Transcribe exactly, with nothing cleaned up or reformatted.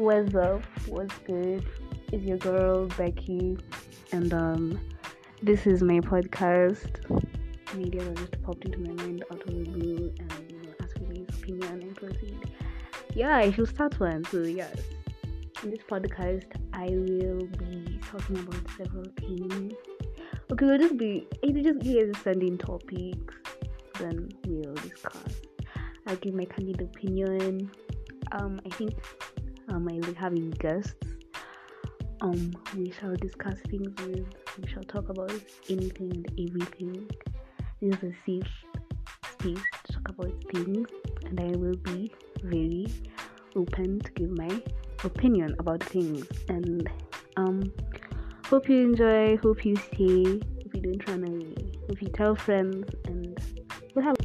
What's up? What's good? It's your girl Becky, and um, this is my podcast. Media was just popped into my mind out of the blue, and you know, asked me his opinion and proceed. Yeah, I should start one. So yes, in this podcast, I will be talking about several things. Okay, we'll just be it'll just be sending topics, then we'll discuss. I'll give my candid opinion. Um, I think um, I will be having guests. Um, we shall discuss things with. We shall talk about anything and everything. This is a safe space to talk about things, and I will be very open to give my opinion about things. And um, hope you enjoy. Hope you stay. Hope you don't run away. Hope you tell friends, and we'll have.